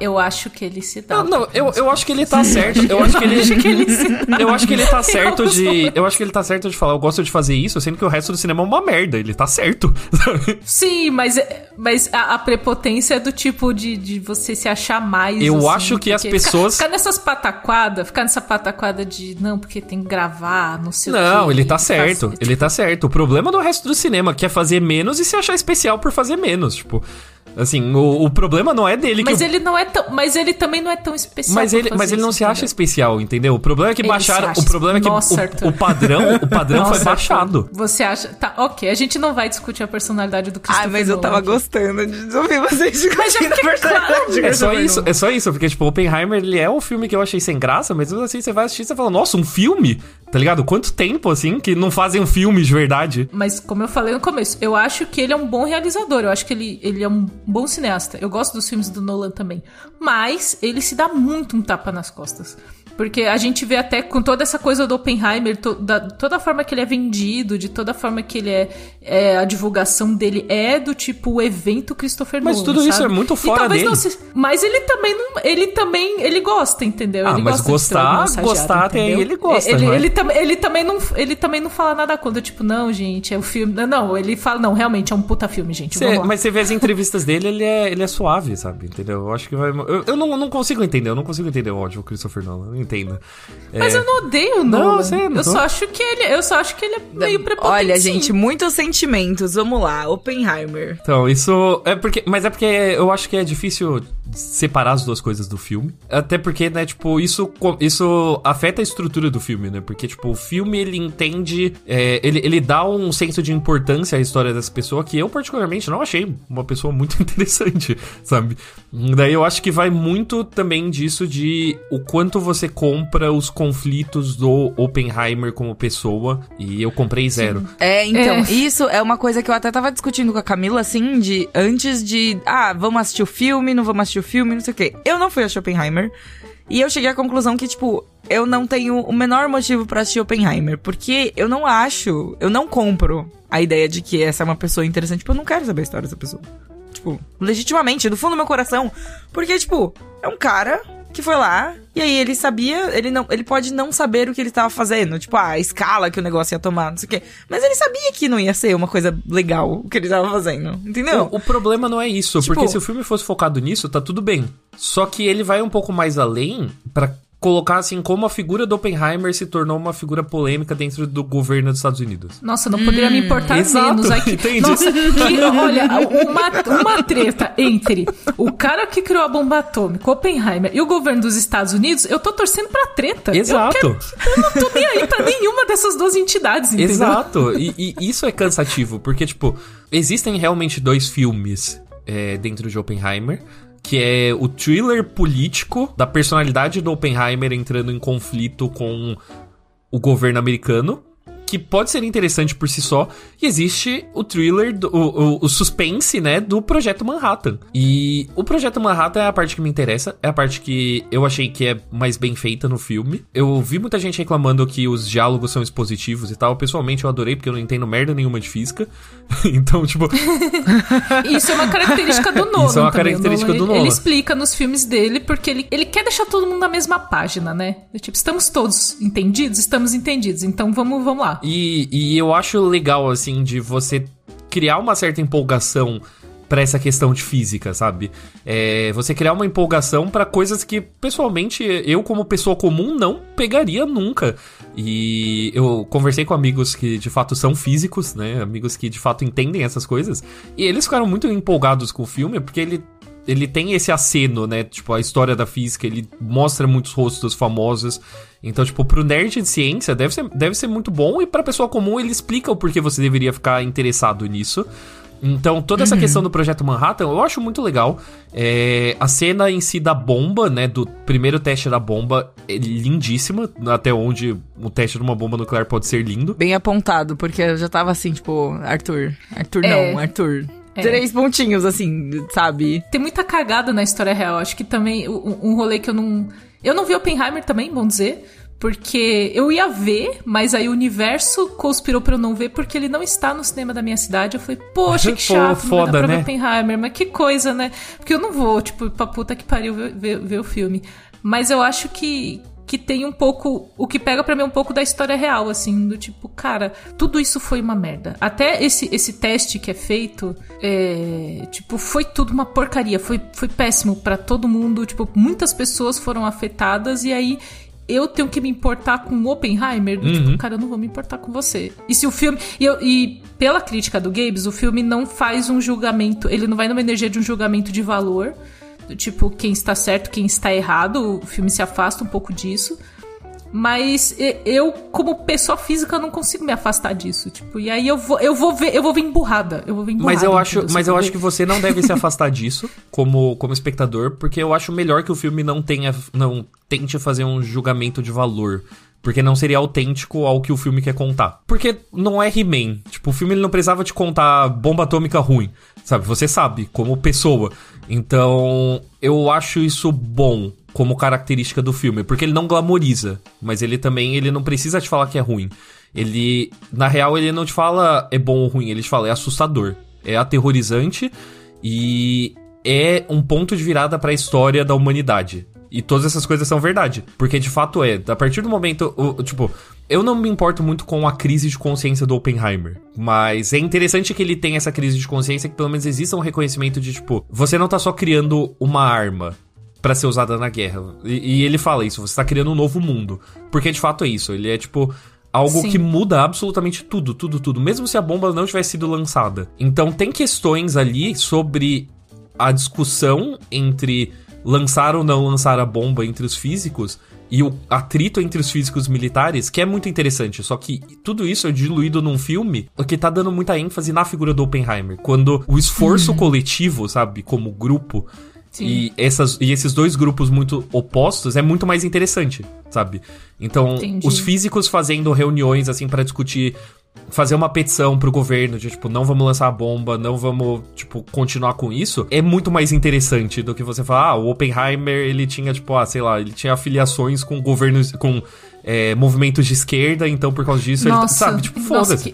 Eu acho que ele se dá. Eu acho que ele tá certo. Eu acho que ele tá certo de... Eu acho que ele tá certo de falar, eu gosto de fazer isso, sendo que o resto do cinema é uma merda. Ele tá certo, sabe? Sim, mas a prepotência é do tipo de você se achar mais. Eu assim, acho que as pessoas... Ficar nessas pataquadas, quadra de, não, porque tem que gravar, não sei o que. Não, ele tá certo, tipo... ele tá certo. O problema do resto do cinema que é fazer menos e se achar especial por fazer menos, tipo... Assim, o problema não é dele. Mas, ele não é tão, mas ele também não é tão especial. Mas ele não se acha especial, entendeu? O problema é que baixaram. O problema é que o padrão foi baixado. Você acha. Tá, ok. A gente não vai discutir a personalidade do Christopher Nolan. Mas eu tava gostando de ouvir vocês discutirem a personalidade. É só isso. Porque, tipo, Oppenheimer, ele é um filme que eu achei sem graça, mas assim, você vai assistir e você fala, nossa, um filme? Tá ligado? Quanto tempo, assim, que não fazem um filme de verdade? Mas, como eu falei no começo, eu acho que ele é um bom realizador. Eu acho que ele é um bom cineasta. Eu gosto dos filmes do Nolan também. Mas ele se dá muito um tapa nas costas. Porque a gente vê até com toda essa coisa do Oppenheimer, toda a forma que ele é vendido, de toda a forma que ele é a divulgação dele é do tipo o evento Christopher Nolan. Mas tudo isso é muito fora dele. Mas ele também não. Ele gosta, entendeu? Ele mas gostar tem. Ele gosta. Ele também não fala nada contra. Tipo, não, gente, é o filme. Não, ele fala, não, realmente é um puta filme, gente. Mas você vê as entrevistas dele, ele é suave, sabe? Entendeu? Eu acho que vai. Eu não consigo entender, o ódio do Christopher Nolan. Entenda. Mas eu não odeio, não. Eu só acho que ele é meio prepotente. Olha, gente, muitos sentimentos. Vamos lá, Oppenheimer. Então, isso é porque... Mas é porque eu acho que é difícil separar as duas coisas do filme. Até porque, né, tipo, isso afeta a estrutura do filme, né? Porque, tipo, o filme, ele entende... Ele dá um senso de importância à história dessa pessoa que eu, particularmente, não achei uma pessoa muito interessante, sabe? Daí eu acho que vai muito também disso de o quanto você compra os conflitos do Oppenheimer como pessoa, e eu comprei zero. Sim. Isso é uma coisa que eu até tava discutindo com a Camila, assim, de antes de, vamos assistir o filme, não vamos assistir o filme, não sei o quê. Eu não fui a Oppenheimer, e eu cheguei à conclusão que, tipo, eu não tenho o menor motivo pra assistir Oppenheimer, porque eu não compro a ideia de que essa é uma pessoa interessante, tipo, eu não quero saber a história dessa pessoa. Tipo, legitimamente, do fundo do meu coração, porque, tipo, é um cara... que foi lá, e aí ele sabia, ele pode não saber o que ele tava fazendo, tipo, a escala que o negócio ia tomar, não sei o quê. Mas ele sabia que não ia ser uma coisa legal o que ele tava fazendo, entendeu? O problema não é isso, tipo, porque se o filme fosse focado nisso, tá tudo bem. Só que ele vai um pouco mais além pra colocar, assim, como a figura do Oppenheimer se tornou uma figura polêmica dentro do governo dos Estados Unidos. Nossa, não poderia me importar menos. Entendi. Nossa, olha, uma treta entre o cara que criou a bomba atômica, Oppenheimer, e o governo dos Estados Unidos, eu tô torcendo pra treta. Exato. Eu não tô nem aí pra nenhuma dessas duas entidades, entendeu? Exato. E isso é cansativo, porque, tipo, existem realmente dois filmes dentro de Oppenheimer, que é o thriller político da personalidade do Oppenheimer entrando em conflito com o governo americano, que pode ser interessante por si só, e existe o thriller, o suspense, né, do Projeto Manhattan. E o Projeto Manhattan é a parte que me interessa, é a parte que eu achei que é mais bem feita no filme. Eu vi muita gente reclamando que os diálogos são expositivos e tal, pessoalmente eu adorei, porque eu não entendo merda nenhuma de física, então, tipo... Isso é uma característica do Nolan. Isso é uma característica do Nolan. Ele explica nos filmes dele, porque ele quer deixar todo mundo na mesma página, né? Tipo, estamos todos entendidos? Estamos entendidos, então vamos lá. E eu acho legal, assim, de você criar uma certa empolgação pra essa questão de física, sabe? Você criar uma empolgação pra coisas que, pessoalmente, eu como pessoa comum não pegaria nunca. E eu conversei com amigos que, de fato, são físicos, né? Amigos que, de fato, entendem essas coisas. E eles ficaram muito empolgados com o filme, porque ele ele tem esse aceno, né? Tipo, a história da física, ele mostra muitos rostos famosos. Então, tipo, pro nerd de ciência deve ser muito bom. E pra pessoa comum, ele explica o porquê você deveria ficar interessado nisso. Então, toda essa questão do Projeto Manhattan, eu acho muito legal. A cena em si da bomba, né? Do primeiro teste da bomba é lindíssima. Até onde o teste de uma bomba nuclear pode ser lindo. Bem apontado, porque eu já tava assim, tipo... Arthur. Três pontinhos, assim, sabe? Tem muita cagada na história real. Acho que também um rolê que eu não... Eu não vi Oppenheimer também, vamos dizer... Porque eu ia ver, mas aí o universo conspirou pra eu não ver, porque ele não está no cinema da minha cidade. Eu falei, poxa, que chato, foda, não dá pra ver Oppenheimer, mas que coisa, né? Porque eu não vou, tipo, pra puta que pariu ver o filme. Mas eu acho que tem um pouco... O que pega pra mim um pouco da história real, assim, do tipo, cara, tudo isso foi uma merda. Até esse teste que é feito, tipo, foi tudo uma porcaria, foi péssimo pra todo mundo, tipo, muitas pessoas foram afetadas e aí... Eu tenho que me importar com o Oppenheimer? Tipo, cara, eu não vou me importar com você. E se o filme... E pela crítica do Gabes, o filme não faz um julgamento... Ele não vai numa energia de um julgamento de valor. Do tipo, quem está certo, quem está errado. O filme se afasta um pouco disso. Mas eu, como pessoa física, não consigo me afastar disso. Tipo, e aí eu vou ver emburrada. Mas eu acho que você não deve se afastar disso como espectador, porque eu acho melhor que o filme não tente fazer um julgamento de valor. Porque não seria autêntico ao que o filme quer contar. Porque não é He-Man. Tipo, o filme ele não precisava te contar bomba atômica ruim. Sabe? Você sabe, como pessoa. Então, eu acho isso bom como característica do filme. Porque ele não glamoriza. Mas ele não precisa te falar que é ruim. Ele, na real, ele não te fala é bom ou ruim. Ele te fala é assustador. É aterrorizante. E é um ponto de virada pra história da humanidade. E todas essas coisas são verdade. Porque, de fato, a partir do momento... Tipo, eu não me importo muito com a crise de consciência do Oppenheimer. Mas é interessante que ele tenha essa crise de consciência, que pelo menos exista um reconhecimento de, tipo... Você não tá só criando uma arma pra ser usada na guerra. E ele fala isso, você tá criando um novo mundo. Porque, de fato, é isso. Ele é, tipo... Algo que muda absolutamente tudo. Mesmo se a bomba não tivesse sido lançada. Então, tem questões ali sobre a discussão entre... lançar ou não lançar a bomba entre os físicos e o atrito entre os físicos militares, que é muito interessante, só que tudo isso é diluído num filme que tá dando muita ênfase na figura do Oppenheimer, quando o esforço coletivo, sabe, como grupo, e esses dois grupos muito opostos é muito mais interessante, sabe? Então, os físicos fazendo reuniões, assim, pra discutir, fazer uma petição pro governo de, tipo, não vamos lançar a bomba, não vamos, tipo, continuar com isso, é muito mais interessante do que você falar, o Oppenheimer, ele tinha, tipo, ele tinha afiliações com governos, com movimentos de esquerda, então por causa disso ele, sabe, tipo, foda-se.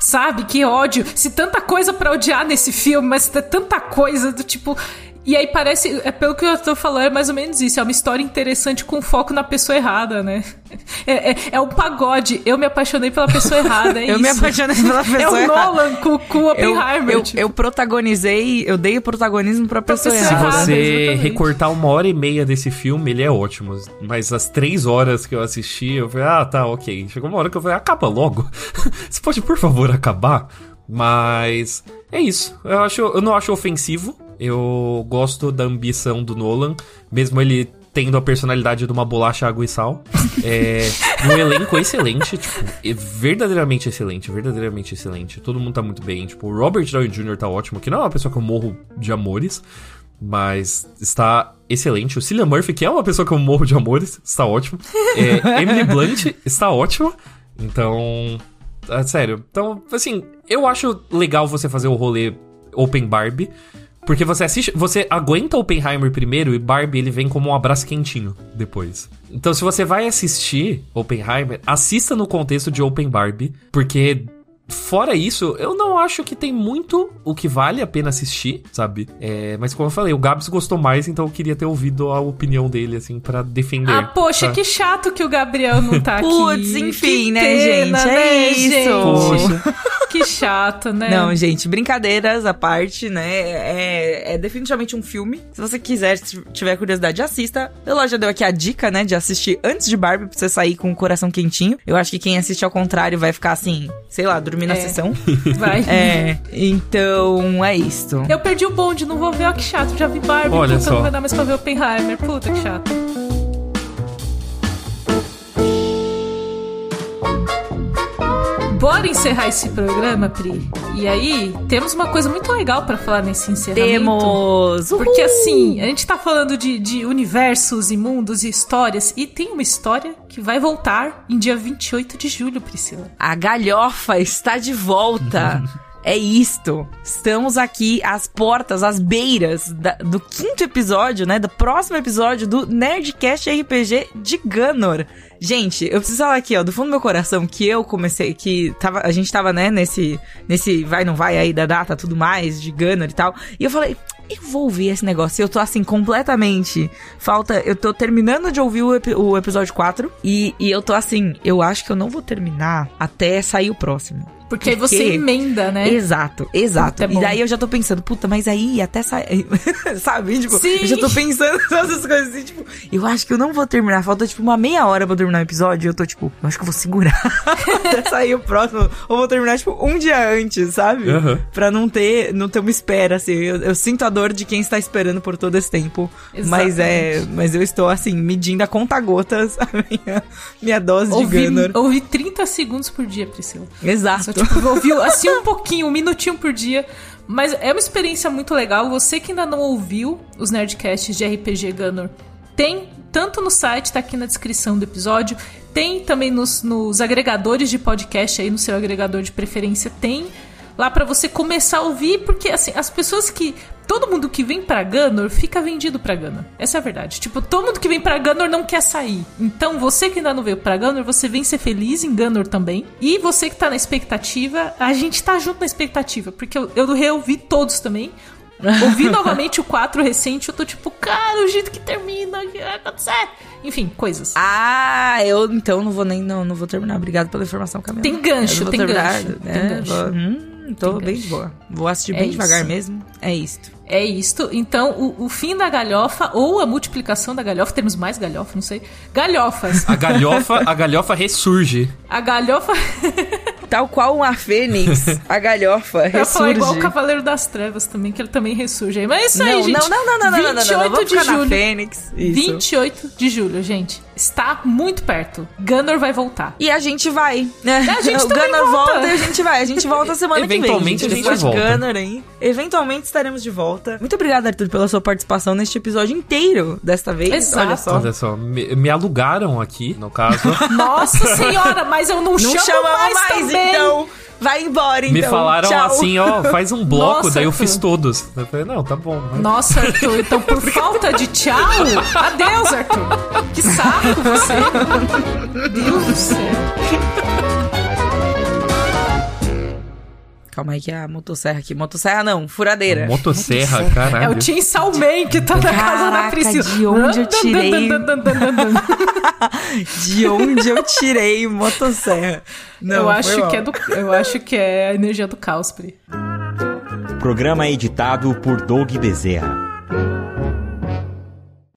Sabe, que ódio, se tanta coisa pra odiar nesse filme, mas tanta coisa do tipo... E aí parece, pelo que eu tô falando, é mais ou menos isso. É uma história interessante com foco na pessoa errada, né? É um pagode. Eu me apaixonei pela pessoa errada, é isso. Eu me apaixonei pela pessoa errada. É o Nolan com o Oppenheimer. Eu protagonizei, eu dei o protagonismo pra pessoa errada. Se você recortar 1h30 desse filme, ele é ótimo. Mas as 3 horas que eu assisti, eu falei, tá, ok. Chegou uma hora que eu falei, acaba logo. Você pode, por favor, acabar? Mas é isso. Eu não acho ofensivo. Eu gosto da ambição do Nolan, mesmo ele tendo a personalidade de uma bolacha água e sal. Um elenco excelente, tipo, verdadeiramente excelente. Todo mundo tá muito bem, tipo, o Robert Downey Jr. tá ótimo, que não é uma pessoa que eu morro de amores, mas está excelente. O Cillian Murphy, que é uma pessoa que eu morro de amores, está ótimo. Emily Blunt está ótima, então... Sério, então, assim, eu acho legal você fazer o rolê Open Barbie, porque você aguenta Oppenheimer primeiro e Barbie ele vem como um abraço quentinho depois. Então se você vai assistir Oppenheimer, assista no contexto de Open Barbie, porque fora isso, eu não acho que tem muito o que vale a pena assistir, sabe? Mas como eu falei, o Gabs gostou mais, então eu queria ter ouvido a opinião dele, assim, pra defender. Poxa, tá? Que chato que o Gabriel não tá aqui. Putz, enfim, que pena, gente? É isso. Poxa. Que chato, né? Não, gente, brincadeiras à parte, né? É definitivamente um filme. Se você quiser, se tiver curiosidade, assista. Eu já deu aqui a dica, né, de assistir antes de Barbie pra você sair com o coração quentinho. Eu acho que quem assiste ao contrário vai ficar assim, sei lá, dormir na sessão. Vai. Então, é isso. Eu perdi o bonde, não vou ver, ó, que chato. Já vi Barbie, olha puta, só. Não vai dar mais pra ver Oppenheimer. Puta, que chato. Bora encerrar esse programa, Pri. E aí, temos uma coisa muito legal pra falar nesse encerramento. Temos! Uhul! Porque assim, a gente tá falando de universos e mundos e histórias. E tem uma história que vai voltar em dia 28 de julho, Priscila. A galhofa está de volta. É isto. Estamos aqui às portas, às beiras do quinto episódio, né? Do próximo episódio do Nerdcast RPG de Ghanor. Gente, eu preciso falar aqui, ó, do fundo do meu coração, que eu comecei, a gente tava, né, nesse vai não vai aí da data, tudo mais, de Ghanor e tal. E eu falei, eu vou ouvir esse negócio. E eu tô, assim, completamente... eu tô terminando de ouvir o episódio 4. E eu tô, assim, eu acho que eu não vou terminar até sair o próximo. Porque aí você emenda, né? Exato. E daí eu já tô pensando, puta, mas aí até sair... Sabe? Tipo, sim. Eu já tô pensando todas essas coisas assim, tipo... Eu acho que eu não vou terminar. Falta, tipo, uma meia hora pra eu terminar o episódio. E eu tô, tipo, eu acho que eu vou segurar até sair o próximo. Ou vou terminar, tipo, um dia antes, sabe? Uhum. Pra não ter uma espera, assim. Eu sinto a dor de quem está esperando por todo esse tempo. Exatamente. Mas eu estou, assim, medindo a conta-gotas a minha dose de Ghanor. Ouvi 30 segundos por dia, Priscila. Exato. Ouviu assim um pouquinho, um minutinho por dia. Mas é uma experiência muito legal. Você que ainda não ouviu os Nerdcasts de RPG Ghanor, tem tanto no site, tá aqui na descrição do episódio. Tem também nos agregadores de podcast aí, no seu agregador de preferência. Tem lá pra você começar a ouvir. Porque assim, as pessoas que... Todo mundo que vem pra Ghanor fica vendido pra Ghanor. Essa é a verdade. Tipo, todo mundo que vem pra Ghanor não quer sair. Então, você que ainda não veio pra Ghanor, você vem ser feliz em Ghanor também. E você que tá na expectativa, a gente tá junto na expectativa. Porque eu reouvi todos também. Ouvi novamente o 4 recente, eu tô tipo, cara, o jeito que termina, o que vai acontecer? Enfim, coisas. Ah, eu então não vou nem... Não vou terminar. Obrigado pela informação, Camila. Tem gancho, tem gancho. Tem gancho. Tô bem de boa. Vou assistir bem devagar mesmo. É isto. É isto. Então, o fim da galhofa, ou a multiplicação da galhofa, temos mais galhofa, não sei. Galhofas. A galhofa ressurge. A galhofa... Tal qual uma fênix, a galhofa ressurge. Eu falo igual o Cavaleiro das Trevas também, que ele também ressurge aí. Mas é isso aí, gente. Não. Vamos ficar na fênix. Isso. 28 de julho, gente. Está muito perto. Ghanor vai voltar. E a gente vai, né? A gente Ghanor volta e a gente vai. A gente volta semana que vem. Eventualmente a gente volta. Ghanor, hein? Eventualmente estaremos de volta. Muito obrigada, Arthur, pela sua participação neste episódio inteiro desta vez. Exato. Olha só. Me alugaram aqui, no caso. Nossa senhora, mas eu não chamo mais também. Então... Vai embora, então. Me falaram tchau. Assim, ó, faz um bloco, nossa, daí eu fiz todos. Eu falei, não, tá bom. Vai. Nossa, Arthur, então por falta de tchau, adeus, Arthur. Que saco você. Meu Deus do céu. Calma aí que é a motosserra aqui. Motosserra não, furadeira. Motosserra, caralho. É o Tim Salman que tá na casa da Priscila. De onde eu tirei... De onde eu tirei motosserra? Não, eu acho que é a energia do caos, Pri. O programa é editado por Doug Bezerra.